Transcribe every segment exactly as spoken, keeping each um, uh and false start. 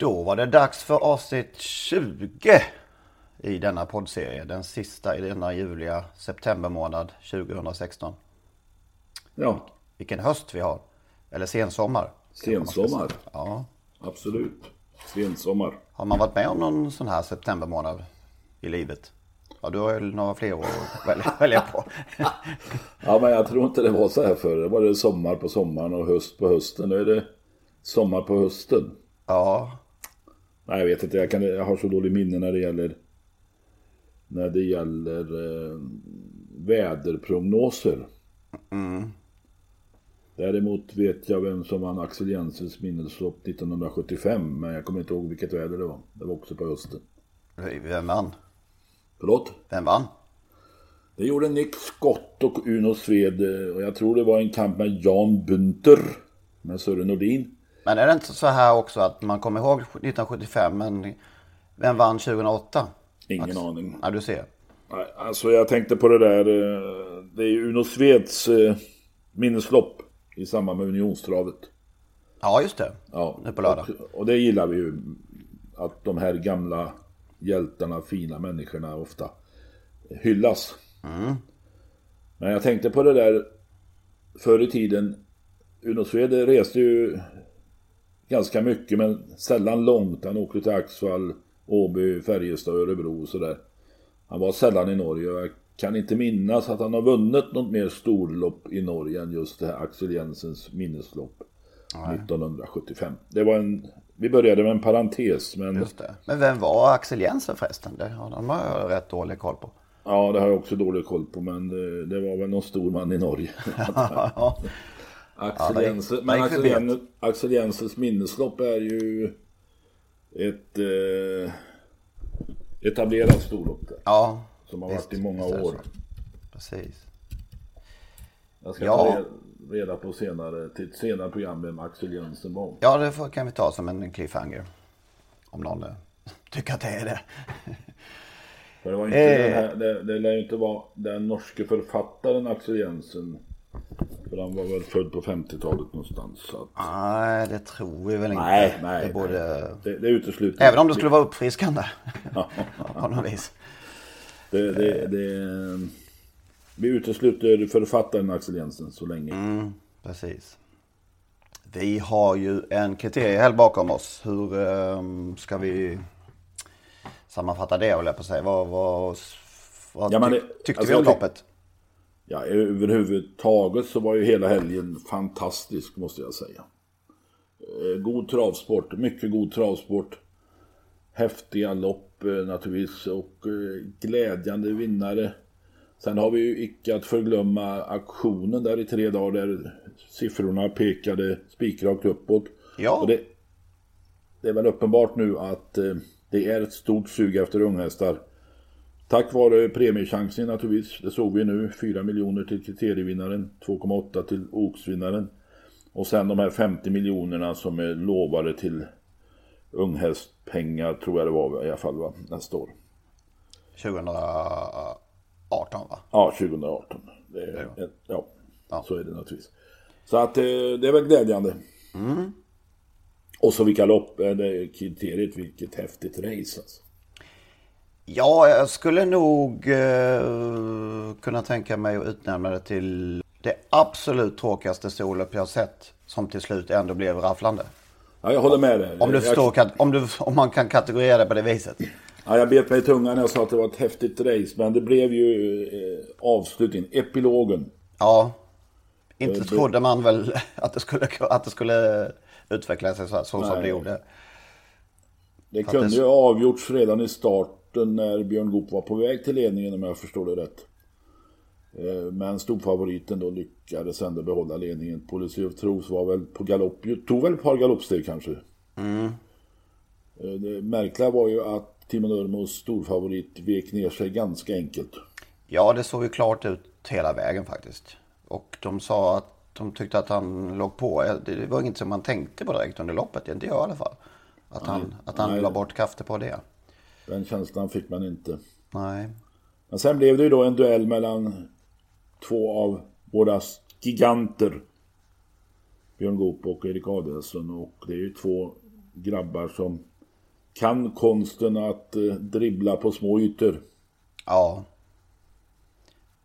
Då var det dags för avsnitt tjugo i denna poddserie. Den sista i denna juliga septembermånad tjugo sexton. Ja. Vilken höst vi har. Eller sensommar. Sensommar. Ja. Absolut. Sensommar. Har man varit med om någon sån här septembermånad i livet? Ja, du har ju några fler år att välja på. Ja, men jag tror inte det var så här förr. Det var det sommar på sommaren och höst på hösten. Nu är det sommar på hösten. Ja. Nej, jag vet inte, jag, kan, jag har så dålig minne när det gäller när det gäller eh, väderprognoser. Mm. Däremot vet jag vem som vann Axel Jensens minneslopp nittonhundrasjuttiofem, men jag kommer inte ihåg vilket väder det var. Det var också på hösten. Vem vann? Förlåt? Vem vann? Det gjorde Nick Scott och Uno Svedh, och jag tror det var en kamp med Jan Bunter med Sören Odin. Men är det inte så här också att man kommer ihåg nittonhundrasjuttiofem, men vem vann tjugohundraåtta? Ingen Axel. Aning. Ja, du ser. Alltså jag tänkte på det där, det är ju Uno Svedhs minneslopp i samband med Unionstravet. Ja, just det. Ja. Nu på lördag. Och, och det gillar vi ju, att de här gamla hjältarna, fina människorna ofta hyllas. Mm. Men jag tänkte på det där, förr i tiden, Uno Svedh reste ju ganska mycket, men sällan långt. Han åkte till Axvall, Åby, Färjestad, Örebro och sådär. Han var sällan i Norge, och jag kan inte minnas att han har vunnit något mer storlopp i Norge än just det här Axel Jensens minneslopp. Nej. nittonhundrasjuttiofem. Det var en, vi började med en parentes. Men, just det. Men vem var Axel Jensen förresten? Det har jag rätt dålig koll på. Ja, det har jag också dålig koll på, men det, det var väl någon stor man i Norge. Axel, ja, Jensen, men men Axel, Jensen, Axel Jensens minneslopp är ju ett eh, etablerat storlopp där, ja, som har visst, varit i många år. Precis. Jag ska ja. ta reda på senare, till ett senare program med Axel Jensen var. Ja, det får, kan vi ta som en cliffhanger. Om någon tycker att det är det. För det var inte eh. den här, det, det lär ju inte vara den norske författaren Axel Jensen. För han var väl född på femtiotalet någonstans. Så att... Nej, det tror vi väl inte. Nej, nej. Det, borde... det, det utesluter. Även om det skulle vara uppfriskande. På något vis. Det, det, det... Vi utesluter författaren Axel Jensen så länge. Mm, precis. Vi har ju en kriteriehelg bakom oss. Hur um, ska vi sammanfatta det, och läppa sig? Vad, vad, vad ja, ty- det... tyckte alltså, vi om loppet? Ja, överhuvudtaget så var ju hela helgen fantastisk, måste jag säga. God travsport, mycket god travsport. Häftiga lopp naturligtvis, och glädjande vinnare. Sen har vi ju icke att förglömma auktionen där i tre dagar, där siffrorna pekade spikrakt uppåt. Ja. Och det, det är väl uppenbart nu att det är ett stort sug efter unghästar. Tack vare premiechansen naturligtvis, det såg vi nu, fyra miljoner till kriterievinnaren, två komma åtta till oxvinnaren. Och sen de här femtio miljonerna som är lovade till unghästpengar, tror jag det var i alla fall, va? Nästa år. tjugohundraarton, va? Ja, tjugohundraarton. Det är, ja. Ett, ja, ja, så är det naturligtvis. Så att det är väl glädjande. Mm. Och så vilka lopp, det kriteriet, vilket häftigt race alltså. Ja, jag skulle nog eh, kunna tänka mig att utnämna det till det absolut tråkigaste storlopp jag har sett, som till slut ändå blev rafflande. Ja, jag håller med dig. Om, du förstår, jag... om, du, om man kan kategorera det på det viset. Ja, jag bet mig i tungan när jag sa att det var ett häftigt race, men det blev ju eh, avslutningen, epilogen. Ja. Inte trodde man väl att det skulle, att det skulle utveckla sig så, här, så som det gjorde. Det kunde det... ju avgjorts redan i starten när Björn Goop var på väg till ledningen, om jag förstår det rätt. Men storfavoriten då lyckades ändå behålla ledningen. Policy of Tros var väl på galopp, tog väl ett par galoppsteg kanske. Mm. Det märkliga var ju att Timo Nurmos storfavorit vek ner sig ganska enkelt. Ja, det såg ju klart ut hela vägen faktiskt. Och de sa att de tyckte att han låg på. Det var inte som man tänkte på direkt under loppet, inte jag i alla fall. Att nej, han, att han la bort krafter på det. Den känslan fick man inte. Nej. Men sen blev det ju då en duell mellan två av våra giganter. Björn Goop och Erik Adelsson. Och det är ju två grabbar som kan konsten att dribbla på små ytor. Ja.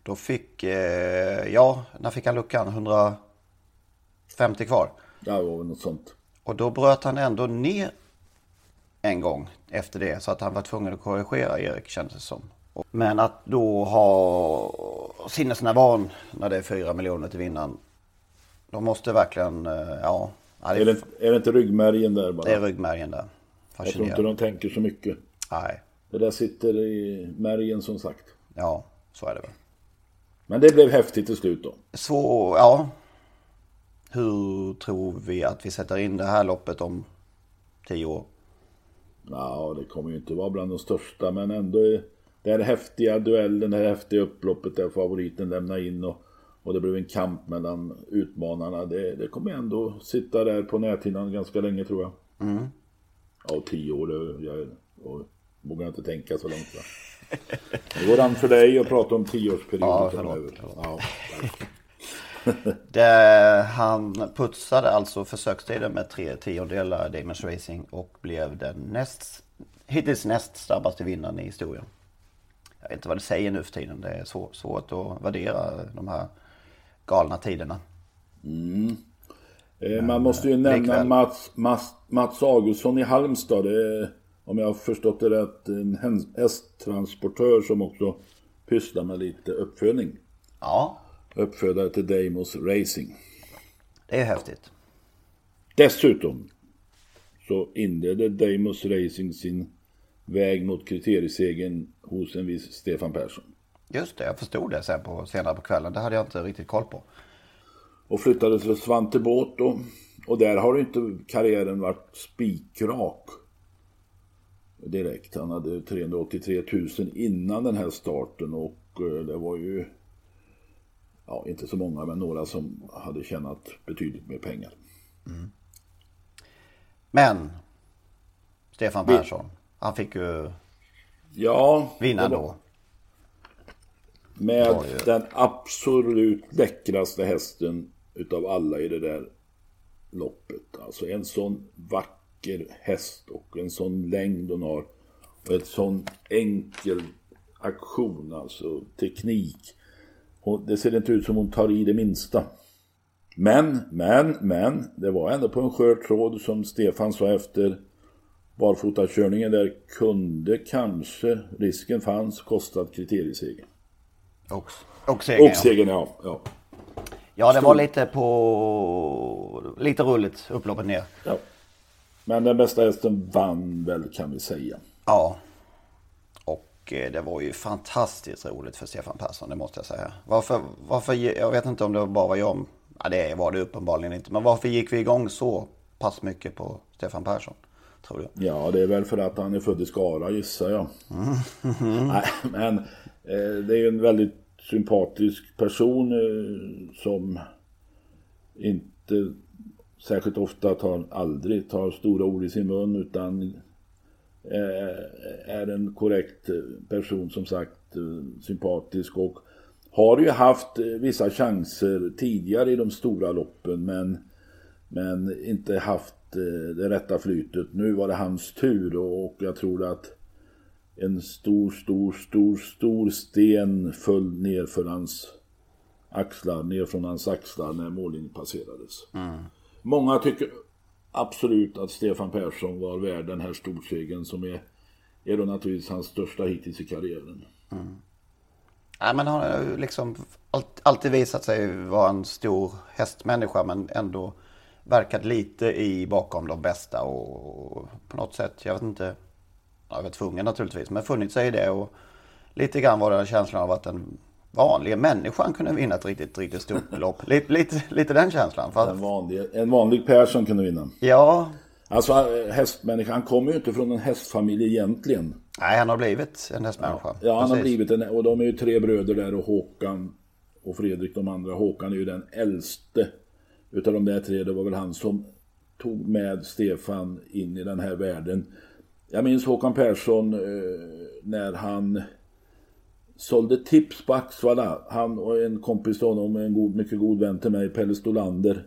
Då fick, eh, ja, när fick han luckan? hundrafemtio kvar. Ja, det var väl något sånt. Och då bröt han ändå ner en gång efter det. Så att han var tvungen att korrigera Erik, kändes det som. Men att då ha sinnesnärvaron när det är fyra miljoner till vinnaren. De måste verkligen, ja. Är det, är det, är det inte ryggmärgen där bara? Det är ryggmärgen där. Jag tror inte de tänker så mycket. Nej. Det där sitter i märgen som sagt. Ja, så är det väl. Men det blev häftigt till slut då. Så, ja. Hur tror vi att vi sätter in det här loppet om tio år? Ja, det kommer ju inte vara bland de största. Men ändå det här häftiga duellen, det här häftiga upploppet där favoriten lämnar in. Och, och det blev en kamp mellan utmanarna. Det, det kommer ändå sitta där på näthinnan ganska länge tror jag. Mm. Ja, tio år. Det, jag, jag vågar inte tänka så långt va. Det går an för dig att prata om tioårsperioden. Ja, förlåt. Ja, det, han putsade alltså försökstiden med tre tiondelar Damage Racing och blev den näst, hittills näst snabbaste vinnaren i historien. Jag vet inte vad det säger nu för tiden. Det är svår, svårt att värdera de här galna tiderna. Mm. Men, man måste ju nämna likväl... Mats, Mats, Mats Augustsson i Halmstad. Det är... Om jag har förstått det rätt, en hästtransportör som också pysslar med lite uppfödning. Ja. Uppfödare till Deimos Racing. Det är häftigt. Dessutom så inledde Deimos Racing sin väg mot kriteriesegen hos en viss Stefan Persson. Just det, jag förstod det sen på, senare på kvällen. Det hade jag inte riktigt koll på. Och flyttade till Svantebåt då. Och där har inte karriären varit spikrak. Direkt, han hade trehundraåttiotre tusen innan den här starten och det var ju ja, inte så många men några som hade tjänat betydligt mer pengar. Mm. Men Stefan Persson, han fick ju ja, vinna då. Med ju... den absolut läckraste hästen utav alla i det där loppet. Alltså en sån vacker häst och en sån längd hon har och ett sån enkel aktion, alltså teknik, och det ser inte ut som hon tar i det minsta, men, men, men det var ändå på en skör tråd som Stefan sa efter barfotakörningen, där kunde kanske risken fanns kostat kriterieseger och, och segern, och segern ja. Ja, ja, det var lite på lite rulligt upploppet ner ja. Men den bästa hästen vann väl, kan vi säga. Ja. Och eh, det var ju fantastiskt roligt för Stefan Persson, det måste jag säga. Varför, varför, jag vet inte om det bara var jag. Ja, det var det uppenbarligen inte. Men varför gick vi igång så pass mycket på Stefan Persson, tror du? Ja, det är väl för att han är född i Skara, gissar jag. Mm. Nej, men eh, det är ju en väldigt sympatisk person eh, som inte... Särskilt ofta tar aldrig tar stora ord i sin mun, utan är en korrekt person, som sagt, sympatisk, och har ju haft vissa chanser tidigare i de stora loppen men, men inte haft det rätta flytet. Nu var det hans tur och jag tror att en stor, stor, stor, stor sten föll ner för hans axlar, ner från hans axlar när mållinjen passerades. Mm. Många tycker absolut att Stefan Persson var värd den här storsegern som är, är då naturligtvis hans största hittills i karriären. Mm. Nej, men han har liksom alltid visat sig vara en stor hästmänniska, men ändå verkat lite i bakom de bästa och på något sätt, jag vet inte, jag vet tvungen naturligtvis, men funnit sig i det, och lite grann var den känslan av att en vanlig människan kunde vinna ett riktigt, riktigt stort lopp. Lite, lite, lite den känslan. För att... en, vanlig, en vanlig Persson kunde vinna. Ja. Alltså hästmänniskan, han kommer ju inte från en hästfamilj egentligen. Nej, han har blivit en hästmänniska. Ja, han Precis. har blivit en, och de är ju tre bröder där, och Håkan och Fredrik de andra. Håkan är ju den äldste utav de där tre. Det var väl han som tog med Stefan in i den här världen. Jag minns Håkan Persson när han sålde tips på Axvall. Han och en kompis till honom, en god, mycket god vän till mig, Pelle Stolander,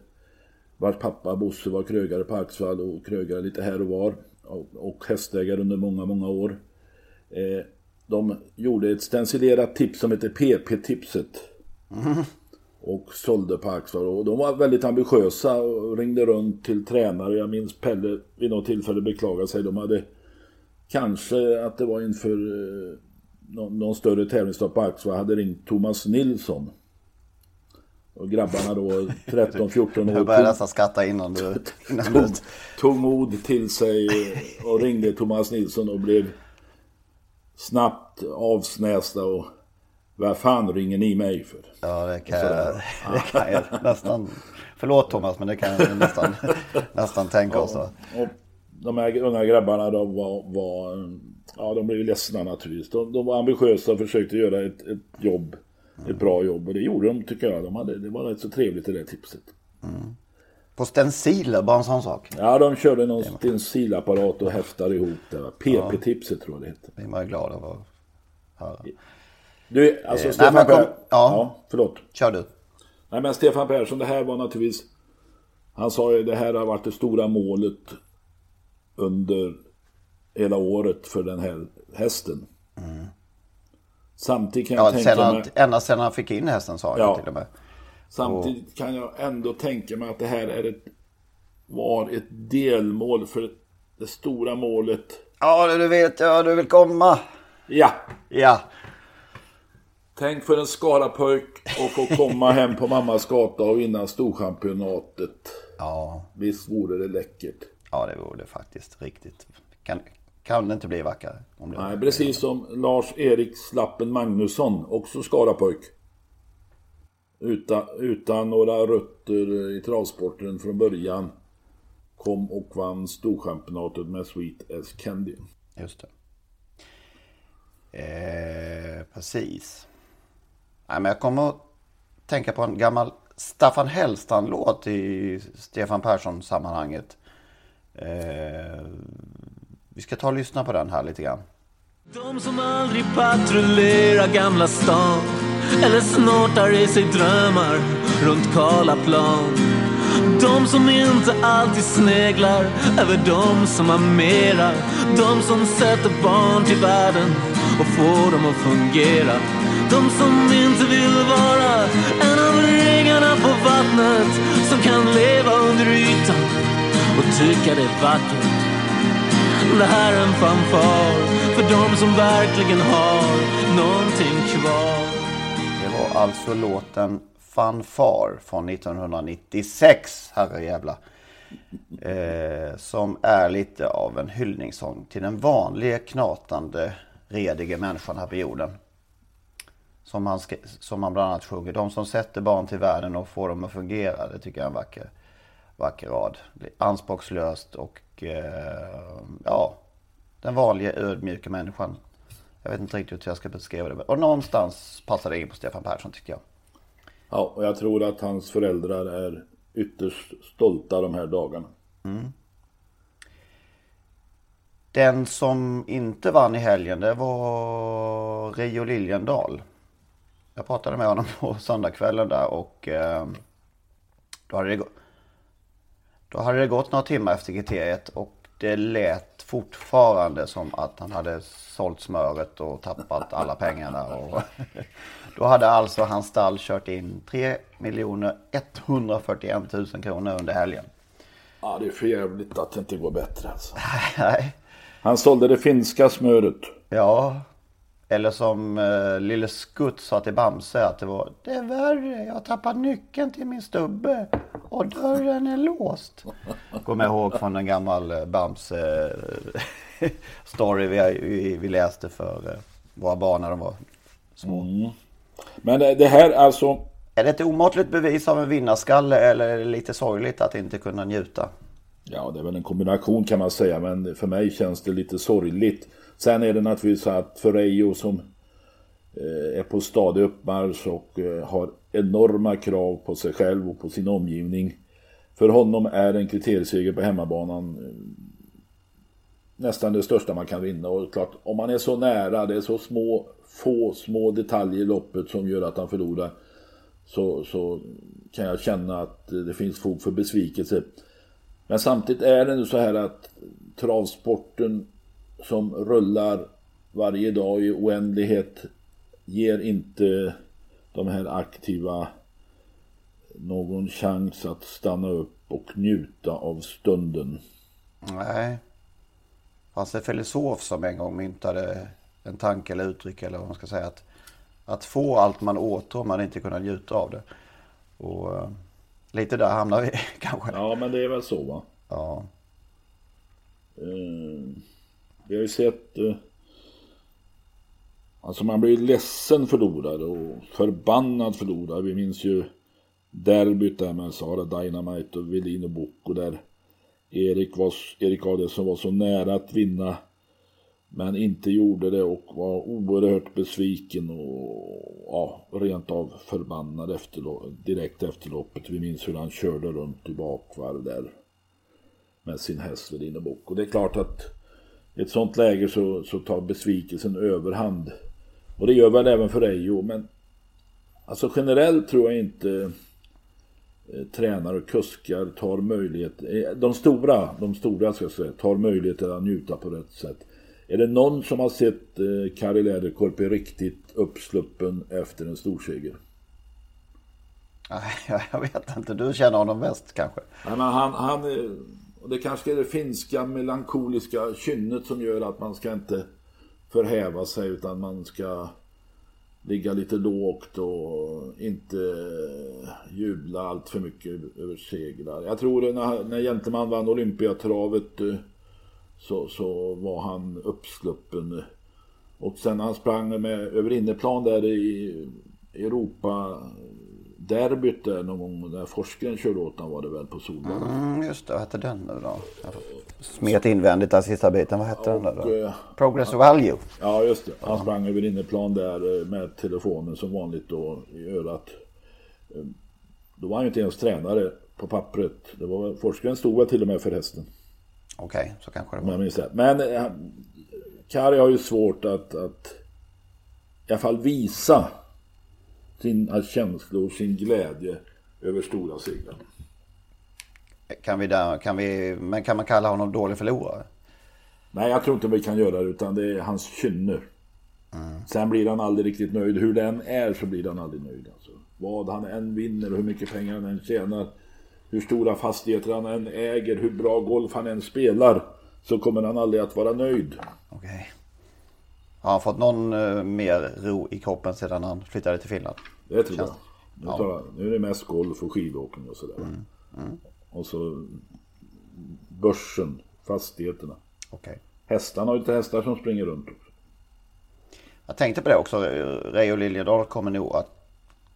vars pappa Bosse var krögare på Axvall och krögare lite här och var, och, och hästägare under många, många år. Eh, de gjorde ett stencilerat tips som heter P P-tipset mm. och sålde på Axvall. Och de var väldigt ambitiösa och ringde runt till tränare. Jag minns Pelle vid något tillfälle beklagade sig. De hade kanske att det var inför... Eh, Någon, någon större tävlingsdag på Axvall hade ringt Thomas Nilsson. Och grabbarna då, tretton fjorton år. Jag började nästan skratta innan du... Innan tog, du... tog mod till sig och ringde Thomas Nilsson och blev snabbt avsnästa och... Vad fan ringer ni mig för? Ja, det kan, jag, det kan jag nästan... Förlåt Thomas, men det kan jag nästan, nästan tänka oss. Ja, och de här unga grabbarna då var... var ja, de blev ledsna naturligtvis. De, de var ambitiösa och försökte göra ett, ett jobb, mm. ett bra jobb. Och det gjorde de, tycker jag. De hade, det var rätt så trevligt det där tipset. Mm. På stenciler, bara en sån sak. Ja, de körde någon stencilapparat och häftade ihop det. P P-tipset ja. tror jag det hette. Det är man glad av att höra. Du, alltså eh, Stefan nej, kom... Persson... Ja. ja, förlåt. Kör du. Nej, men Stefan Persson, det här var naturligtvis... Han sa ju, det här har varit det stora målet under... hela året för den här hästen. Mm. Samtidigt kan jag ja, tänka sedan, mig... Ända sedan han fick in hästen sa jag ja. till och med. Samtidigt och... kan jag ändå tänka mig att det här är ett, var ett delmål för det stora målet. Ja, du vet, ja, du vill komma. Ja. Ja. Tänk för en Skarapöjk och att komma hem på mammas gata och vinna storchampionatet. Ja. Visst vore det läckert. Ja, det vore det faktiskt riktigt. Kan, kan det inte bli vackra? Om det Nej, precis det. Som Lars-Erik Slappen-Magnusson, också Skarapöjk. Utan, utan några rötter i travsporten från början kom och vann storchampionatet med Sweet S Candy. Just det. Eh, precis. Nej, men jag kommer att tänka på en gammal Staffan Hellstrand-låt i Stefan Persson-sammanhanget. Eh... Vi ska ta och lyssna på den här lite grann. De som aldrig patrullerar gamla stan eller snortar i sig drömmar runt Karlaplan. De som inte alltid sneglar över de som amerar. De som sätter barn till världen och får dem att fungera. De som inte vill vara en av ringarna på vattnet, som kan leva under ytan och tycka det är vackert. Det här är en fanfar för de som verkligen har någonting kvar. Det var alltså låten Fanfar från nittonhundranittiosex, herrejävla. Eh, som är lite av en hyllningssång till den vanliga knatande, redige människan här på jorden. Som han, ska, som han bland annat sjunger. De som sätter barn till världen och får dem att fungera, det tycker jag är en vacker, vacker rad. Anspråkslöst och ja, den vanliga ödmjuka människan. Jag vet inte riktigt hur jag ska beskriva det. Och någonstans passar det in på Stefan Persson, tycker jag. Ja, och jag tror att hans föräldrar är ytterst stolta de här dagarna. Mm. Den som inte vann i helgen, det var Rio Liljendal. Jag pratade med honom på söndagskvällen där, och eh, då hade det gått. Då hade det gått några timmar efter kriteriet, och det lät fortfarande som att han hade sålt smöret och tappat alla pengarna. Och då hade alltså hans stall kört in tre miljoner etthundrafyrtioett tusen kronor under helgen. Ja, det är för jävligt att det inte går bättre alltså. Nej. Han sålde det finska smöret. Ja, Eller som eh, lille Skutt sa till Bamse att det var det är värre, jag har tappat nyckeln till min stubbe och dörren är låst. Kommer jag ihåg från en gammal Bamse eh, story vi, vi läste för eh, våra barn när de var små. Mm. Men det, det här alltså... Är det ett omåttligt bevis av en vinnarskalle eller är det lite sorgligt att inte kunna njuta? Ja, det är väl en kombination kan man säga, men för mig känns det lite sorgligt. Sen är det naturligtvis så att för Rio som är på stadig uppmarsch och har enorma krav på sig själv och på sin omgivning. För honom är en kriterieseger på hemmabanan nästan det största man kan vinna. Och klart, om man är så nära, det är så små, få små detaljer i loppet som gör att han förlorar, så, så kan jag känna att det finns fog för besvikelse. Men samtidigt är det nu så här att travsporten som rullar varje dag i oändlighet ger inte de här aktiva någon chans att stanna upp och njuta av stunden. Nej. Fanns det filosof som en gång myntade en tanke eller uttryck eller vad man ska säga att, att få allt man åt om man inte kunde njuta av det. Och lite där hamnar vi kanske. Ja, men det är väl så, va? Ja. Mm. Vi har ju sett, alltså man blir ledsen förlorad och förbannad förlorad. Vi minns ju derbyt där med Sara Dynamite och Vilino Boko där Erik, var, Erik Adelsson var så nära att vinna men inte gjorde det och var oerhört besviken och ja, rent av förbannad efter, direkt efter loppet. Vi minns hur han körde runt i bakvarv där med sin häst Vilino Boko. Det är klart att i ett sånt läge så, så tar besvikelsen överhand. Och det gör väl även för Rio. Men alltså generellt tror jag inte eh, tränare och kuskar tar möjlighet. Eh, de stora, de stora ska jag säga, tar möjligheter att njuta på rätt sätt. Är det någon som har sett eh, Kari Läderkorp riktigt uppsluppen efter en storseger? Nej, jag vet inte. Du känner honom bäst kanske. Nej, men han... han eh... Och det kanske är det finska melankoliska kynnet som gör att man ska inte förhäva sig utan man ska ligga lite lågt och inte jubla allt för mycket över segrar. Jag tror det när, när Gentleman vann Olympiatravet så, så var han uppsluppen. Och sen han sprang med över inneplan där i Europa... derbyt där någon gång där forskaren körde åt han var det väl på Sola. Mm, just det, vad hette den nu då? Smet invändigt den sista biten, vad hette och, den där då? Progress han, value. Ja just det, han sprang över inneplan där med telefonen som vanligt då i örat. Då var han ju inte ens tränare på pappret. Det var, forskaren stod väl till och med för hästen. Okej, okay, så kanske det var. Men, men Kari har ju svårt att, att i alla fall visa sina känslor och sin glädje över stora segrar. Kan vi där, kan vi, men kan man kalla honom dålig förlorare? Nej, jag tror inte vi kan göra det utan det är hans kynne. Mm. Sen blir han aldrig riktigt nöjd. Hur den är så blir han aldrig nöjd. Alltså. Vad han än vinner, hur mycket pengar han än tjänar, hur stora fastigheter han än äger, hur bra golf han än spelar, så kommer han aldrig att vara nöjd. Okej. Okay. Har han fått någon uh, mer ro i kroppen sedan han flyttade till Finland? Det tror jag. Nu, ja. tar jag. nu är det mest golf och skidåkning och sådär. Mm. Mm. Och så börsen, fastigheterna. Okay. Hästarna har ju inte hästar som springer runt. Jag tänkte på det också. Rio Liljendal kommer nog att,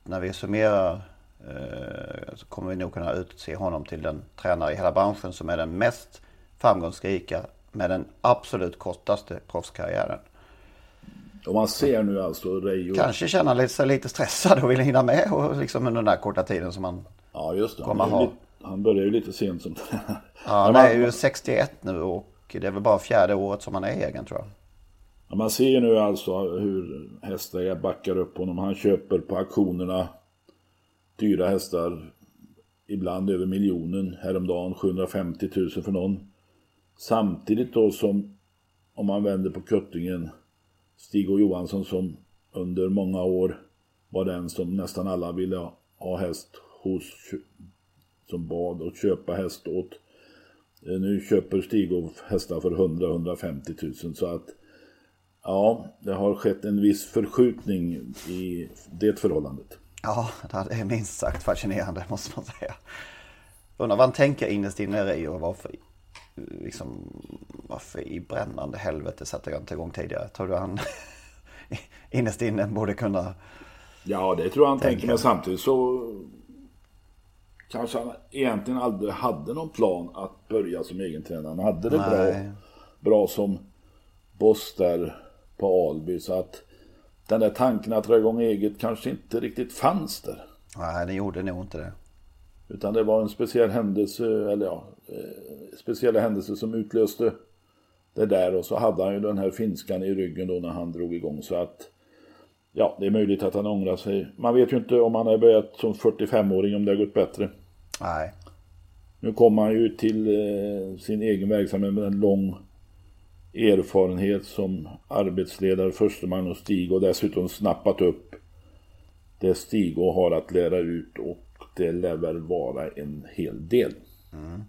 när vi summerar, eh, så kommer vi nog kunna utse honom till den tränare i hela branschen som är den mest framgångsrika med den absolut kortaste proffskarriären. Och man ser nu alltså Rio... Kanske känner sig lite stressad och vill hinna med och liksom under den här korta tiden som man ja, just det. kommer han ha. Lite, han börjar ju lite sent som tränare. Ja, han är ju sextioett nu och det är väl bara fjärde året som han är egen, tror jag. Ja, man ser ju nu alltså hur hästar backar upp honom. Han köper på auktionerna dyra hästar, ibland över miljonen, häromdagen sjuhundrafemtio tusen för någon. Samtidigt då som, om man vänder på kuttingen... Stig och Johansson som under många år var den som nästan alla ville ha häst hos, som bad och köpa häst åt. Nu köper Stig och hästar för hundra till hundrafemtio tusen så att Ja, det har skett en viss förskjutning i det förhållandet. Ja, det är minst sagt fascinerande, måste man säga. Undrar vad han tänker innerst inne i och varför, liksom, varför i brännande helvete sätter jag inte igång tidigare. Tror du han innerst inne borde kunna... Ja, det tror jag han tänker, tänker men samtidigt så kanske han egentligen aldrig hade någon plan att börja som egen tränare. Han hade det bra, bra som boss där på Åby, så att den där tanken att dra igång eget kanske inte riktigt fanns där. Nej, det gjorde nog inte det. Utan det var en speciell händelse, eller ja, speciella händelse som utlöste det där, och så hade han ju den här finskan i ryggen då när han drog igång, så att ja, det är möjligt att han ångrar sig. Man vet ju inte om han har börjat som fyrtiofem-åring om det har gått bättre. Nej. Nu kommer han ju till eh, sin egen verksamhet med en lång erfarenhet som arbetsledare, försteman och Stig, och dessutom snappat upp det Stig och har att lära ut, och det lär väl vara en hel del. Mm.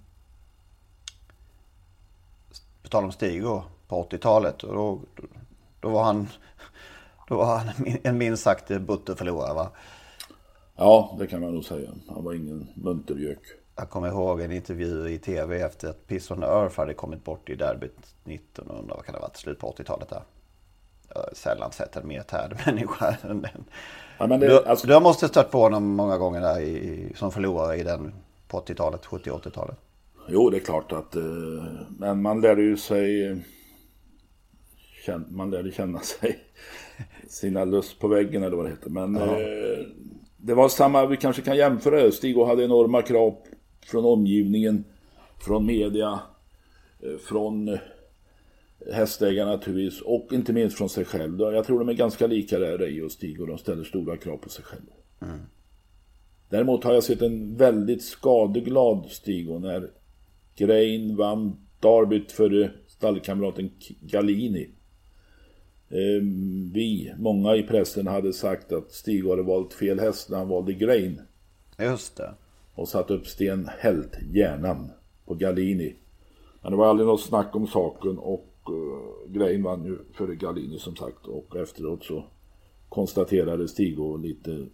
På tal om Stig och på åttiotalet, och då, då var han då var han en minst sagt butterförlorare, va? Ja, det kan man nog säga. Han var ingen muntergök. Jag kommer ihåg en intervju i tv efter att Piston Earth hade kommit bort i derbyt nittonhundra, vad kan det vara, till slut på åttiotalet där. Jag har sällan sett en mer tärd människa än den. Ja, men det, du, alltså... du måste stött på honom många gånger där i, som förlorare i den på åttiotalet, sjuttio-åttiotalet. Jo, det är klart att men man lärde ju sig man lärde känna sig sina lust på väggen eller vad det heter. Men ja. eh, det var samma, vi kanske kan jämföra. Stig och hade enorma krav från omgivningen, från media, från hästägarna naturligtvis, och inte minst från sig själv. Jag tror de är ganska lika där, Rio och Stig, och de ställer stora krav på sig själv. Mm. Däremot har jag sett en väldigt skadeglad Stig, och när Grein vann derbyt för stallkamraten Gallini. Vi, många i pressen, hade sagt att Stig hade valt fel häst när han valde Grein. Just det. Och satt upp Sten Helt hjärnan på Gallini. Men det var aldrig något snack om saken, och uh, Grein vann ju före Gallini som sagt. Och efteråt så konstaterade Stig och lite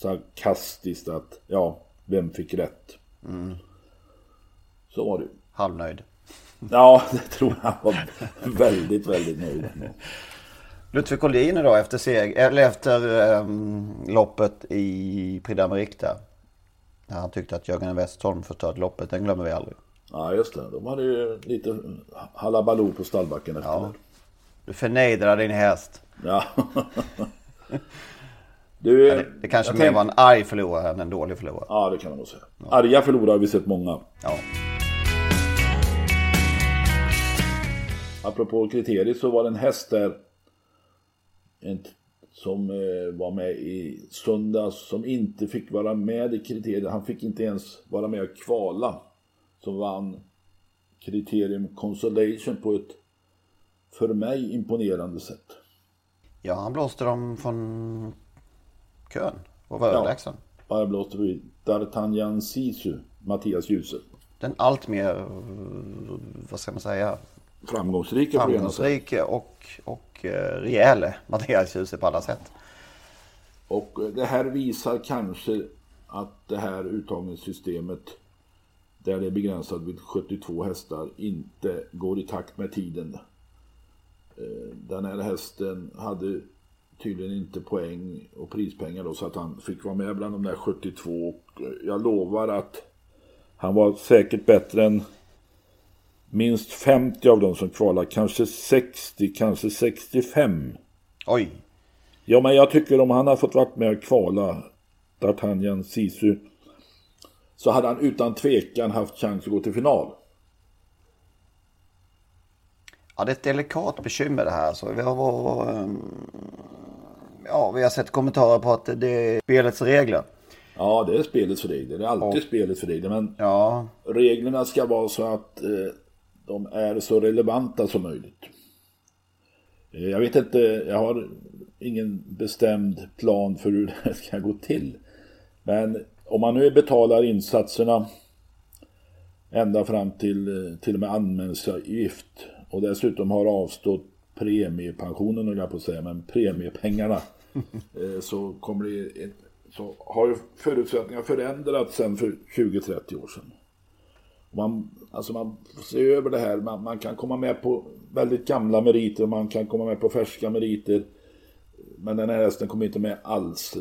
sarkastiskt att ja, vem fick rätt? Mm. Så var det. Halvnöjd. Ja, det tror jag var väldigt, väldigt nöjd med. Ludvig Collin då efter, seg- eller efter ähm, loppet i Prix d'Amérique där. När han tyckte att Jörgen Westholm förstörde loppet, den glömmer vi aldrig. Ja, just det. De hade ju lite halabaloo på stallbacken efter ja. Det. Du förnejdrar din häst. Ja. du, det, det kanske mer tänk... var en arg förlorare än en dålig förlorare. Ja, det kan man nog säga. Ja. Arga förlorare har vi sett många. Ja. Apropå kriterier så var det en häst där som var med i söndags som inte fick vara med i kriterier. Han fick inte ens vara med och kvala. Som vann kriterium Consolation på ett för mig imponerande sätt. Ja, han blåste dem från kön och var överlägsen. Ja, han blåste vid D'Artagnan Sisu, Mattias ljuset. Den allt mer, vad ska man säga... Framgångsrika, Framgångsrika och, och rejäle Mattias ljuset på alla sätt. Och det här visar kanske att det här uttagningssystemet där det är begränsat vid sjuttiotvå hästar inte går i takt med tiden. Den här hästen hade tydligen inte poäng och prispengar då, så att han fick vara med bland de där sjuttiotvå, och jag lovar att han var säkert bättre än minst femtio av dem som kvalar, kanske sextio, kanske sextiofem. Oj. Ja, men jag tycker om han har fått vara med och kvala D'Artagnan Sisu, så hade han utan tvekan haft chans att gå till final. Ja, det är ett delikat bekymmer det här. Så vi har, varit, ja, vi har sett kommentarer på att det är spelets regler. Ja, det är spelets regler. Det är alltid och, spelets regler. Men ja. Reglerna ska vara så att eh, de är så relevanta som möjligt. Eh, jag vet inte, jag har ingen bestämd plan för hur det ska gå till. Men... om man nu betalar insatserna ända fram till till och med anmälningsavgift och dessutom har avstått premiepensionen och jag på att säga, men premiepengarna eh, så kommer det ett, så har ju förutsättningar förändrats sen för tjugo till trettio år sedan. Man, alltså man ser över det här, man, man kan komma med på väldigt gamla meriter, man kan komma med på färska meriter, men den här hästen kommer inte med alls.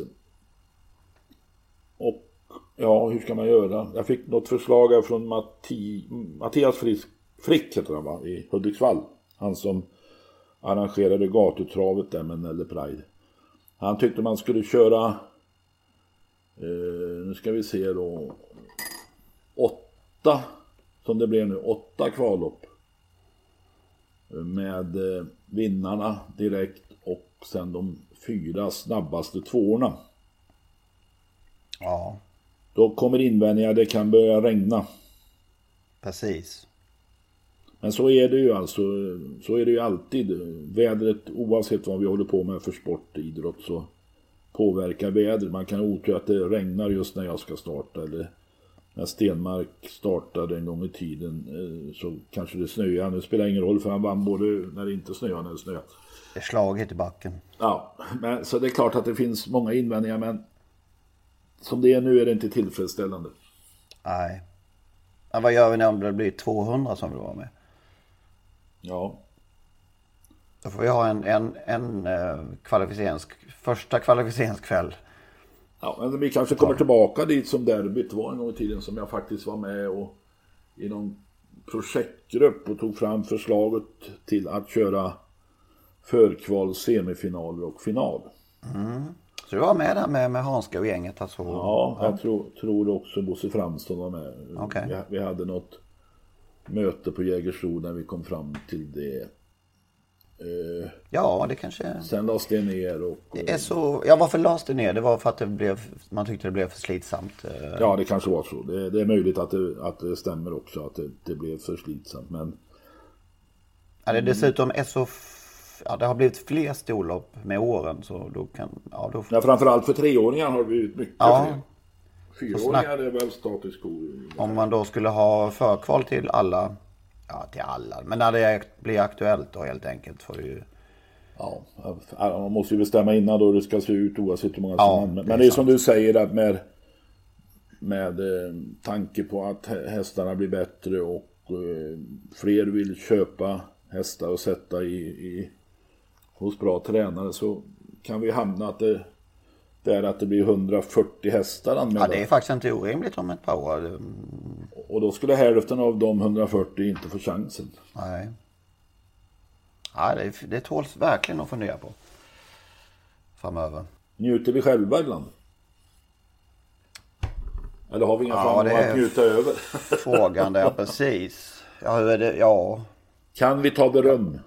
Och ja, hur ska man göra? Jag fick något förslag här från Matti, Mattias Frisk, Frick heter han, va? I Hudiksvall. Han som arrangerade gatutravet där med Nelle Pride. Han tyckte man skulle köra eh, nu ska vi se då åtta, som det blev nu, åtta kvallopp med eh, vinnarna direkt och sen de fyra snabbaste tvåorna. Ja. Då kommer invändningar, det kan börja regna. Precis. Men så är det ju alltså, så är det ju alltid. Vädret, oavsett vad vi håller på med för sport, idrott, så påverkar vädret. Man kan otur att det regnar just när jag ska starta, eller när Stenmark startade en gång i tiden så kanske det snöar. Nu spelar ingen roll för han vann både när det inte snöar och när det snöar. Det är slaget i backen. Ja, men, så det är klart att det finns många invändningar, men som det är nu är det inte tillfredsställande. Nej. Men vad gör vi när det blir tvåhundra som vill vara med? Ja. Då får vi ha en, en, en kvalificerings, första kvalificeringskväll. Ja, men vi kanske kommer tillbaka dit som derbyt var en gång i tiden, som jag faktiskt var med och i någon projektgrupp och tog fram förslaget till att köra förkval, semifinaler och final. Mm. Så du var med där med, med Hanska och gänget? Alltså. Ja, jag tror, tror också Bosse Framstånd var med. Okay. Vi, vi hade något möte på Jägersro när vi kom fram till det. Eh, ja, det kanske... Sen lades det ner och... Det är så... Ja, varför lades det ner? Det var för att det blev... man tyckte det blev för slitsamt. Eh. Ja, det kanske var så. Det, det är möjligt att det, att det stämmer också, att det, det blev för slitsamt, men... Ja, det dessutom är så... Ja, det har blivit fler storlopp med åren, så då kan... Ja, då... ja, framförallt för treåringar har det blivit mycket ja. fler. Fyraåringar är väl status quo. Om man då skulle ha förkval till alla... Ja, till alla. Men när det blir aktuellt då helt enkelt får ju... Ja, man måste ju bestämma innan då det ska se ut oavsett hur många som ja, använder. Men det är sant. Som du säger att med, med eh, tanke på att hästarna blir bättre och eh, fler vill köpa hästar och sätta i, i hos bra tränare, så kan vi hamna att det, där att det blir hundrafyrtio hästar anmälda. Ja, det är faktiskt inte orimligt om ett par år. Och då skulle hälften av de hundrafyrtio inte få chansen. Nej. Ja, det, det tåls verkligen att fundera på framöver. Njuter vi själva ibland? Eller har vi inga ja, framgångar att njuta över? Frågan där, precis. Ja, hur är det? Ja. Kan vi ta beröm?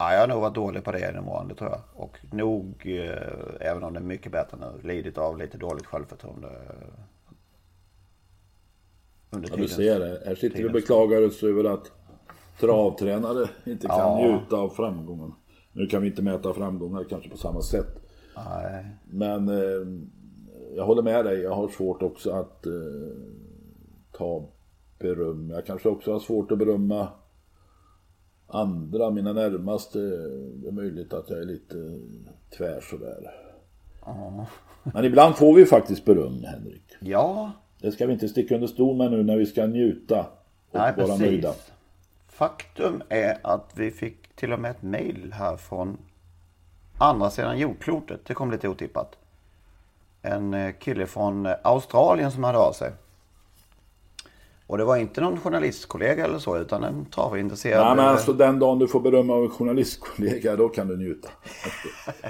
Ja, jag har nog varit dålig på det genom åren, det tror jag. Och nog, eh, även om det är mycket bättre nu, lidit av lite dåligt självförtroende. Under ja, du ser det. Här sitter vi beklagar oss över att travtränare inte kan ja. njuta av framgången. Nu kan vi inte mäta framgångar kanske på samma sätt. Nej. Men eh, jag håller med dig. Jag har svårt också att eh, ta beröm. Jag kanske också har svårt att berömma andra, mina närmaste. Det är möjligt att jag är lite tvär sådär. Ja. Men ibland får vi faktiskt beröm, Henrik. Ja. Det ska vi inte sticka under stol med nu när vi ska njuta och nej, vara nöjda. Faktum är att vi fick till och med ett mejl här från andra sidan jordklotet. Det kom lite otippat. En kille från Australien som hade av sig. Och det var inte någon journalistkollega eller så, utan en travintresserad... Nej, men alltså den dagen du får berömma av en journalistkollega, då kan du njuta.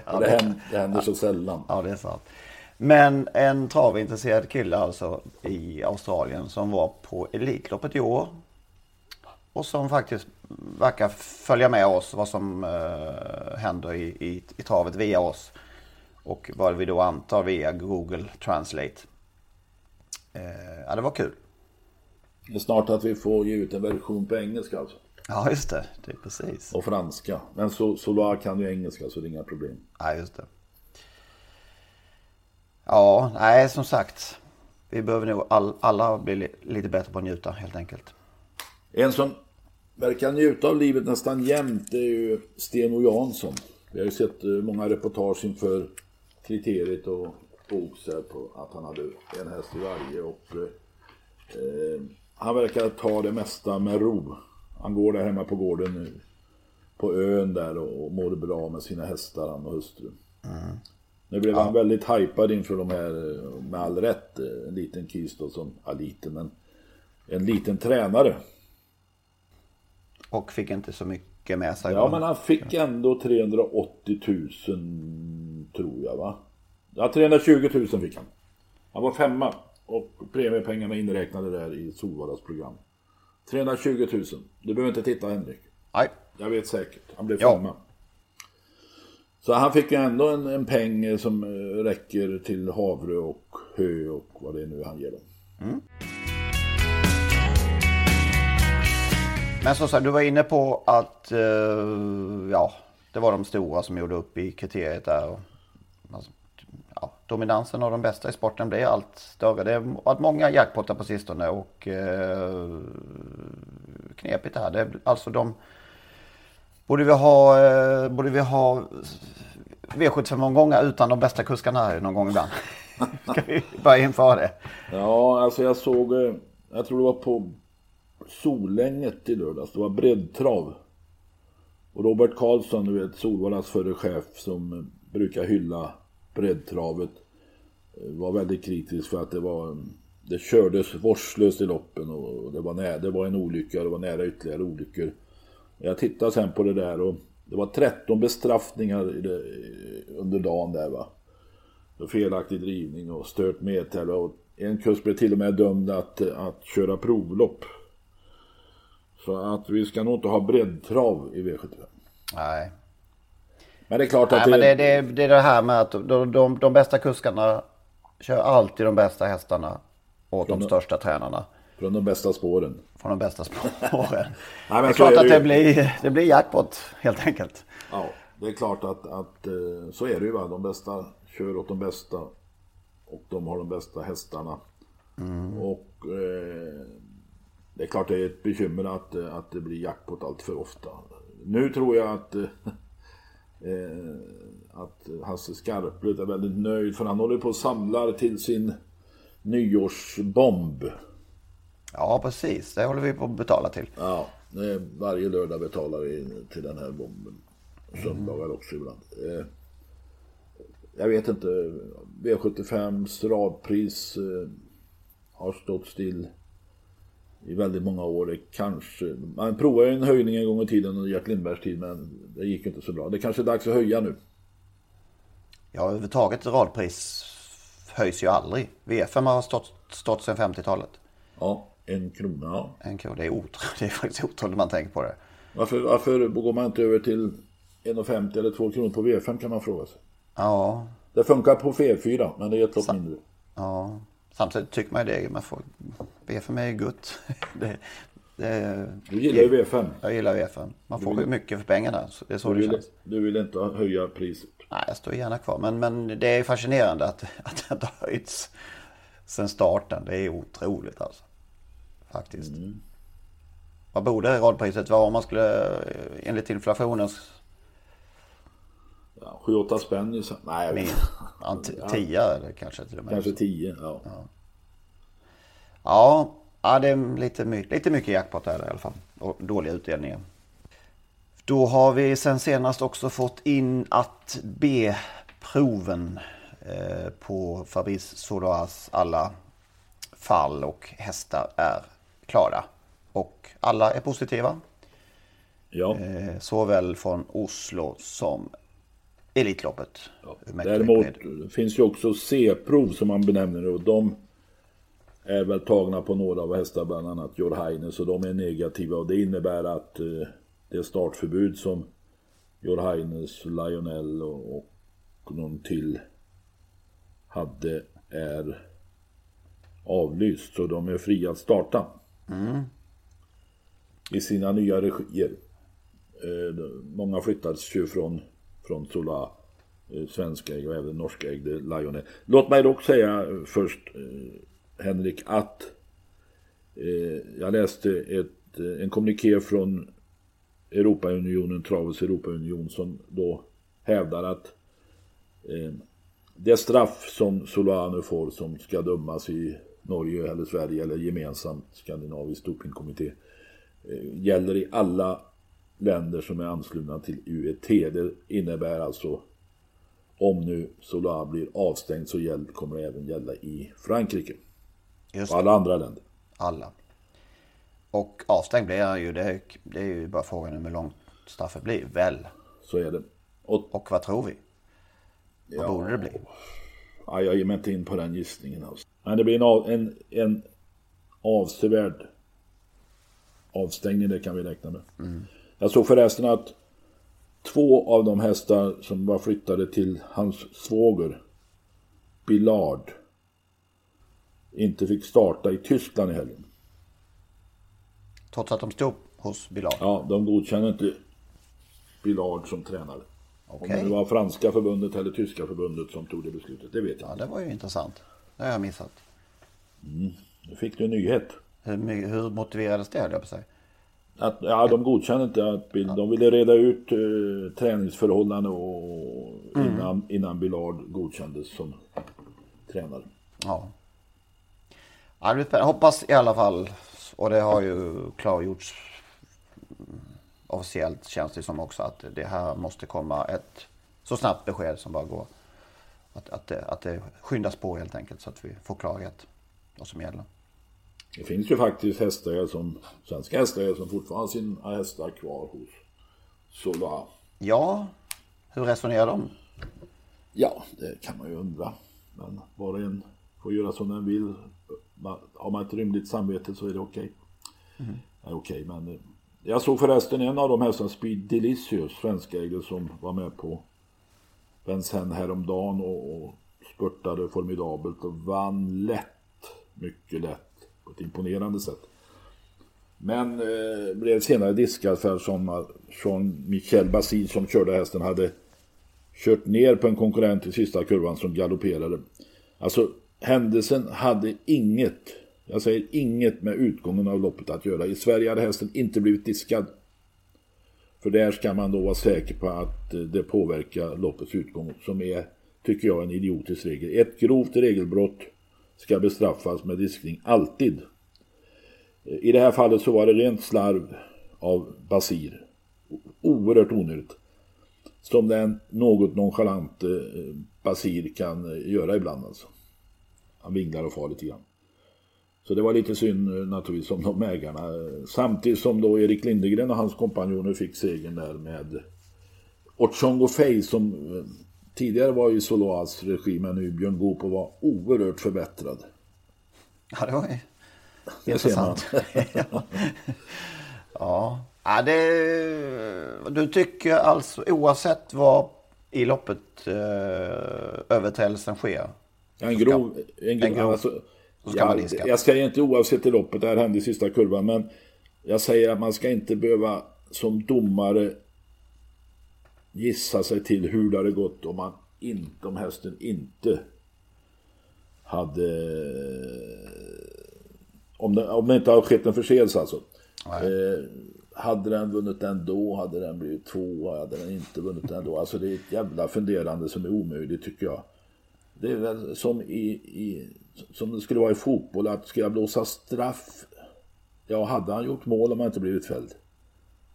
ja, det, det händer, det händer ja, så sällan. Ja, det är sant. Men en travintresserad kille alltså i Australien som var på Elitloppet i år. Och som faktiskt verkar följa med oss, vad som eh, händer i, i, i travet via oss. Och vad vi då antar via Google Translate. Eh, ja, det var kul. Det är snart att vi får ge ut en version på engelska alltså. Ja, just det. Det är precis. Och franska. Men Sola kan ju engelska, så det är inga problem. Ja, just det. Ja, nej, som sagt. Vi behöver nog all, alla bli li, lite bättre på att njuta, helt enkelt. En som verkar njuta av livet nästan jämt, det är ju Sten O. Jansson. Vi har ju sett många reportage inför kriteriet och boxar på att han hade en häst i varje, och eh, han verkar ta det mesta med ro. Han går där hemma på gården nu, på ön där, och mår bra med sina hästar, han och hustru. Mm. Nu blev ja. han väldigt hypad inför de här, med all rätt, en liten kist då, som, ja, liten, men en liten tränare. Och fick inte så mycket med sig. Ja, då. Men han fick ändå trehundraåttio tusen, tror jag, va? Ja, trehundratjugo tusen fick han. Han var femma, och premiepengarna inräknade där i Solvaras program. trehundratjugo tusen. Du behöver inte titta, Henrik. Nej. Jag vet säkert. Han blev ja. femma. Så han fick ändå en, en peng som räcker till havre och hö och vad det är nu han ger dem. Mm. Men som sagt, du var inne på att eh, ja, det var de stora som gjorde upp i kriteriet där. Och, alltså, ja, dominansen av de bästa i sporten blir allt större. Det har varit många jackpottar på sistone och eh, knepigt det här. Det, alltså de... Borde vi ha, eh, borde vi ha V sjuttiofem-omgångar utan de bästa kuskarna här någon gång ibland? Ska vi börja införa det? Ja, alltså jag såg, jag tror det var på Solänget i lördags. Det var breddtrav. Och Robert Karlsson, du vet, Solvaras förre chef som brukar hylla breddtravet, var väldigt kritisk för att det var... Det kördes vårdslöst i loppen och det var, nä- det var en olycka, det var nära ytterligare olyckor. Jag tittade sen på det där och det var tretton bestraffningar i det, under dagen där, va. Felaktig drivning och stört medtälla, och en kusk blev till och med dömd att, att köra provlopp. Så att vi ska nog inte ha breddtrav i V sjuttiofem. Nej. Men det är klart att Nej, det... Men det, det, det är det här med att de, de, de bästa kuskarna kör alltid de bästa hästarna åt de, de största tränarna. Från de bästa spåren. Från de bästa spåren. Nej, men det är klart är det att det blir, det blir jackpot, helt enkelt. Ja, det är klart att, att så är det ju, va? De bästa kör åt de bästa och de har de bästa hästarna. Mm. Och eh, det är klart det är ett bekymmer att, att det blir jackpot allt för ofta. Nu tror jag att, eh, att Hasse Skarplöt är väldigt nöjd, för han håller på och samlar till sin nyårsbomb. Ja, precis. Det håller vi på att betala till. Ja, varje lördag betalar vi till den här bomben. Söndagar också ibland. Jag vet inte. V sjuttiofems radpris har stått still i väldigt många år. Kanske. Man provade en höjning en gång i tiden under Gert Lindbergs tid, men det gick inte så bra. Det kanske är dags att höja nu. Ja, överhuvudtaget radpris höjs ju aldrig. V F M har stått, stått sedan femtiotalet. Ja, en krona. En krona, det är, otro- det är faktiskt otroligt man tänker på det. Varför, varför går man inte över till en femtio eller två kronor på V fem, kan man fråga sig. Ja. Det funkar på V fyra, men det är ett lopp Sam- mindre. Ja, samtidigt tycker man ju det. Man får... V fem är ju gott. det, det... Du gillar ju V fem. Jag gillar V fem. Man får ju vill... mycket för pengarna. Det är så du, det vill, känns. Du vill inte höja priset? Nej, jag står gärna kvar. Men, men det är fascinerande att, att det har höjts sen starten. Det är otroligt alltså. Faktiskt. Mm. Vad borde radpriset vara om man skulle, enligt inflationens... Ja, sju åtta spänn. Nej, min, t- tio eller kanske till och med. Kanske tio, ja. Ja, ja, ja det är lite, my- lite mycket jackpot här i alla fall. Och dåliga utdelningar. Då har vi sen senast också fått in att B-proven eh, på Fabrice Solas alla fall och hästar är klara, och alla är positiva. Ja. Eh, såväl från Oslo som Elitloppet. Ja. Däremot med. Finns ju också C-prov som man benämner det, och de är väl tagna på några av hästar, bland annat Jorhaugnes, så de är negativa, och det innebär att eh, det startförbud som Jorhaugnes, Lionel och, och någon till hade är avlyst, så de är fria att starta mm. i sina nya regier. Eh, många flyttades ju från, från Sola, eh, svenska ägg och även norska ägg, Lionel. Låt mig dock säga först, eh, Henrik, att eh, jag läste ett att en kommuniké från Europaunionen, Travels Europaunion, som då hävdar att eh, det straff som Sola nu får, som ska dömas i Norge eller Sverige eller gemensamt skandinavisk dopingkommitté, eh, gäller i alla länder som är anslutna till U E T. Det innebär alltså, om nu Sola blir avstängd, så gäll, kommer det även gälla i Frankrike. Just och alla andra länder. Alla. Och avstängd blir han ju, det, det är ju bara frågan om hur långt straffet blir, väl? Så är det. Och, och vad tror vi? Vad ja, borde det bli? Ja, jag ger mig inte in på den gissningen. Alltså. Men det blir en, av, en, en avsevärd avstängning, det kan vi räkna med. Mm. Jag såg förresten att två av de hästar som var flyttade till hans svåger, Bilard, inte fick starta i Tyskland i helgen. Trots att de stod hos Bilard? Ja, de godkänner inte Bilard som tränare. Okay. Om det var franska förbundet eller tyska förbundet som tog det beslutet, det vet jag. Ja, det var ju intressant. Det har jag missat. Mm. Nu fick du en nyhet. Hur, hur motiverades det, höll jag på sig? Att, ja, de godkände inte att Bill, de ville reda ut eh, träningsförhållanden och innan, mm. innan Bilard godkändes som tränare. Ja. Jag hoppas i alla fall, och det har ju klargjorts officiellt, känns det som också, att det här måste komma ett så snabbt besked som bara går. Att, att, det, att det skyndas på helt enkelt, så att vi får klarhet vad som gäller. Det finns ju faktiskt hästar som, svenska hästar som fortfarande har sina hästar kvar hos Sola. Ja, hur resonerar de? Ja, det kan man ju undra. Men var och en får göra som den vill. Har man ett rymligt samvete så är det okej. Okay. Mm. Ja, okej, okay, men jag såg förresten en av de hästarna, Speed Delicious, svenska ägare, som var med på Vensen häromdagen och, och spurtade formidabelt och vann lätt, mycket lätt. Ett imponerande sätt. Men eh, blev senare diskad för som Jean-Michel Basile, som körde hästen, hade kört ner på en konkurrent i sista kurvan som galopperade. Alltså händelsen hade inget, jag säger inget, med utgången av loppet att göra. I Sverige hade hästen inte blivit diskad. För där ska man då vara säker på att det påverkar loppets utgång, som är, tycker jag, en idiotisk regel. Ett grovt regelbrott ska bestraffas med diskning alltid. I det här fallet så var det rent slarv av Basir. Oerhört onödigt. Som den något nonchalant Basir kan göra ibland alltså. Han vinglar och far lite grann. Så det var lite synd naturligtvis om de ägarna. Samtidigt som då Erik Lindegren och hans kompanjoner fick segern där med Ortsongo Fej, som tidigare var ju Solas regi, men nu Björn Goop och var oerhört förbättrad. Ja, det var ju det intressant. ja. ja, det du tycker alltså, oavsett vad i loppet eh, överträdelsen sker. Ja, en grov, ska, en grov, en grov alltså, ska ja, jag säger inte oavsett i loppet, det här hände i sista kurvan, men jag säger att man ska inte behöva som domare gissa sig till hur det hade gått om, man inte, om hästen inte hade, om det, om det inte har skett en förseelse alltså. Eh, hade den vunnit ändå, hade den blivit två, hade den inte vunnit ändå. Alltså det är ett jävla funderande som är omöjligt, tycker jag. Det är väl som, i, i, som det skulle vara i fotboll, att ska jag blåsa straff? Ja, hade han gjort mål om han inte blivit fälld?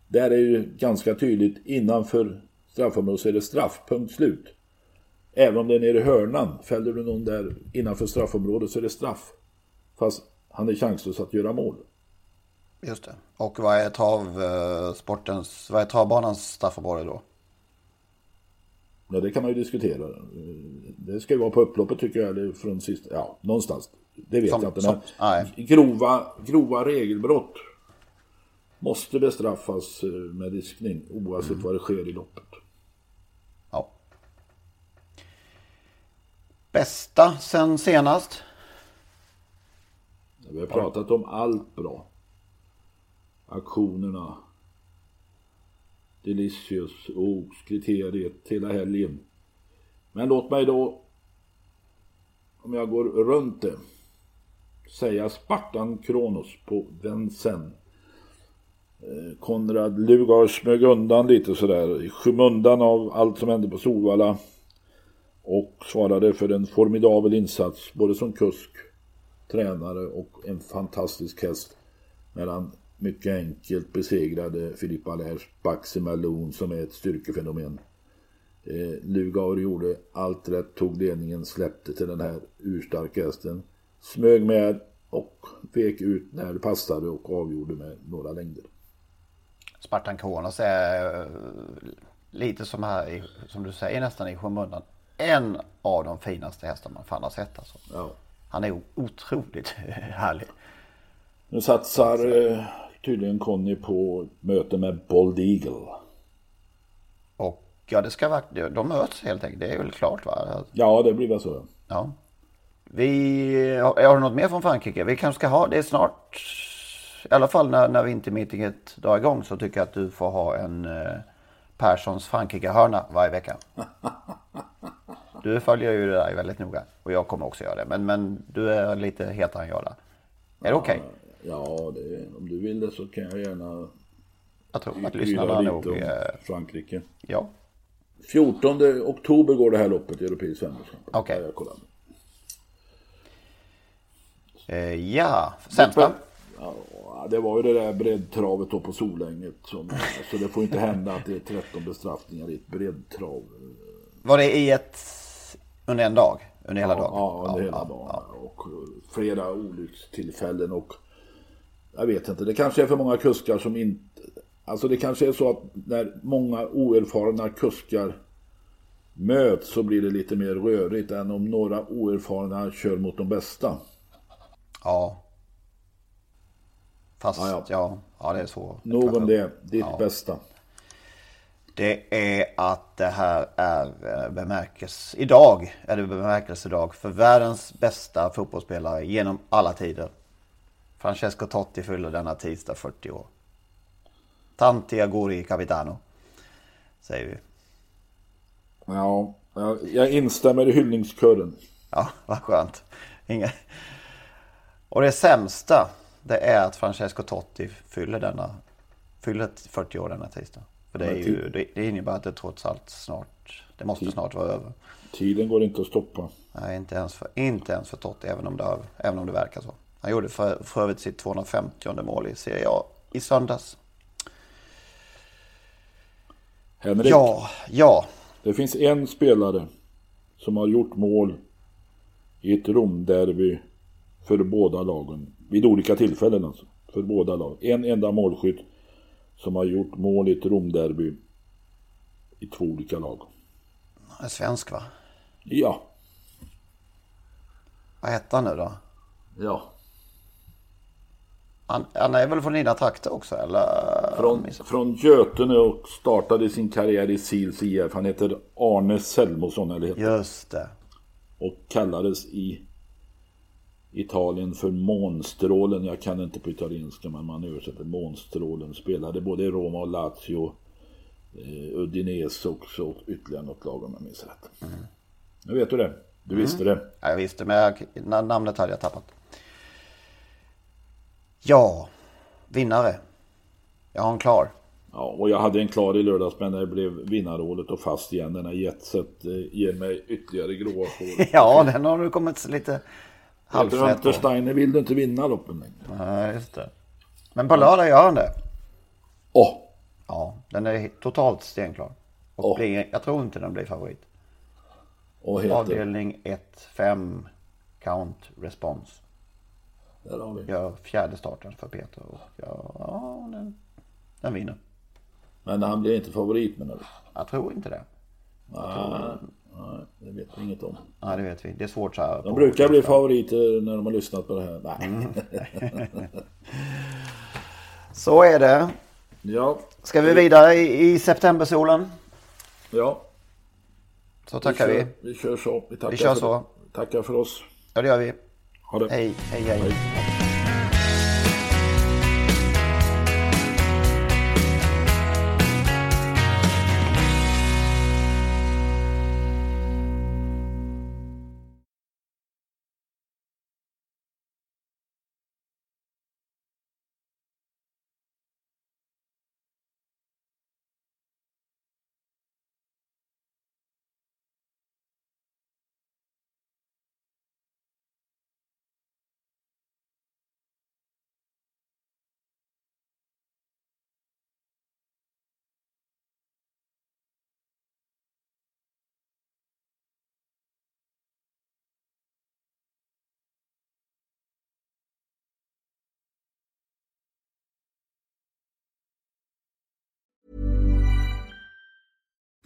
Där är ju ganska tydligt, innanför straffområdet så är det straff, punkt slut. Även om det är nere i hörnan, fäller du någon där innanför straffområdet så är det straff. Fast han är chanslös att göra mål. Just det. Och vad är travsportens, vad är travbanans straffområde då? Ja, det kan man ju diskutera. Det ska ju vara på upploppet, tycker jag, eller från sist, ja, någonstans. Det vet som, jag inte. Som, grova, grova regelbrott måste bestraffas med diskning, oavsett mm. vad det sker i loppet. Ja. Bästa sen senast? Vi har pratat om allt bra. Aktionerna. Delicious och kriteriet hela helgen. Men låt mig då, om jag går runt det, säga Spartan Kronos på Vincennes. Konrad Lugard smög undan lite sådär i skymundan av allt som hände på Solvalla och svarade för en formidabel insats både som kusk, tränare och en fantastisk häst när han mycket enkelt besegrade Filip Allers Baxi-Malon som är ett styrkefenomen. Eh, Lugard gjorde allt rätt, tog ledningen, släppte till den här urstarka hästen, smög med och vek ut när det passade och avgjorde med några längder. Spartan Kronos är lite som här, som du säger, nästan i skymundan. En av de finaste hästar man fan har sett. Alltså. Ja. Han är otroligt härlig. Nu satsar eh, tydligen Conny på möte med Bold Eagle. Och ja, det ska vara, de möts helt enkelt. Det är väl klart, va? Ja, det blir väl så. Ja. Vi har något mer från Frankrike. Vi kanske ska ha det snart. I alla fall när, när vi inte meetinget drar igång så tycker jag att du får ha en eh, Perssons Frankrike-hörna varje vecka. Du följer ju det där väldigt noga och jag kommer också göra det. Men, men du är lite hetare än jag där. Är det okej? Okay? Ja, det, om du vill det så kan jag gärna. Jag tror att lyssnarna nog är Frankrike. Ja. fjortonde oktober går det här loppet i Europeisk Svenskamp. Okej. Okay. Jag kollar. Eh, ja, sämsta. Ja, det var ju det där breddtravet då på Solänget. Som, så det får inte hända att det är tretton bestraffningar i ett breddtrav. Var det i ett, under en dag? Under hela ja, dagen? Ja, under ja, hela ja, dagen. Ja. Och flera olyckstillfällen och jag vet inte, det kanske är för många kuskar som inte... Alltså det kanske är så att när många oerfarna kuskar möts så blir det lite mer rörigt än om några oerfarna kör mot de bästa. Ja. Fast ah, ja. Ja, ja, det är så. Någon det, ditt ja. Bästa. Det är att det här är bemärkes idag, är det bemärkelsedag för världens bästa fotbollsspelare genom alla tider. Francesco Totti fyller denna tisdag fyrtio år. Tanti Aguri Capitano, säger vi. Ja, jag instämmer i hyllningskören. Ja, vad skönt. Inga. Och det sämsta, det är att Francesco Totti fyller denna fyller fyrtio år denna tisdag. För det är ju, det, det innebär att det trots allt snart, det måste snart vara över. Tiden går inte att stoppa. Nej, inte ens för, inte ens för Totti, även om det, även om det verkar så. Han gjorde för, för övrigt sitt tvåhundrafemtionde mål i Serie A i söndags. Henrik, ja, ja. Det finns en spelare som har gjort mål i ett Romderby för båda lagen. Vid olika tillfällen alltså. För båda lag. En enda målskytt som har gjort mål i ett Romderby i två olika lag. En svensk, va? Ja. Vad heter han nu då? Ja. Han, han är väl från dina trakter också? Eller? Från, från Götene och startade sin karriär i Sils I F. Han heter Arne Selmosson, eller heter han? Just det. Och kallades i Italien för Månstrålen. Jag kan inte på italienska, men man översätter Månstrålen. Spelade både i Roma och Lazio, eh, Udinese också, och ytterligare något lag om jag minns rätt. Mm. Nu vet du det. Du mm. visste det. Ja, jag visste, men jag, namnet hade jag tappat. Ja, vinnare. Jag har en klar. Ja, och jag hade en klar i lördags, men det blev vinnarrådet och fast igen. Den här jetset eh, ger mig ytterligare gråa hår. Ja, den har nu kommit lite... Halvfett. Vill du inte vinna loppen längre? Nej, just det. Men på lördag gör han det. Åh. Oh. Ja, den är totalt stenklar. Och oh. blir, jag tror inte den blir favorit. Och heter... Avdelning ett fem Count Response. Där har vi. Gör fjärde starten för Peter. Och jag, ja, den, den vinner. Men han blir inte favorit, menar du? Jag tror inte det. Nej. Nej, det vet vi inget om. Ja, det vet vi. Det är svårt så här. De brukar bli favoriter när de har lyssnat på det här. Nej. Mm. Så är det. Ja. Ska vi vidare i, i septembersolen? Ja. Så tackar vi. Kör, vi. Vi kör så. Vi tackar, vi kör så. För, tackar för oss. Ja, det gör vi. Ha det. Hej, hej, hej. hej.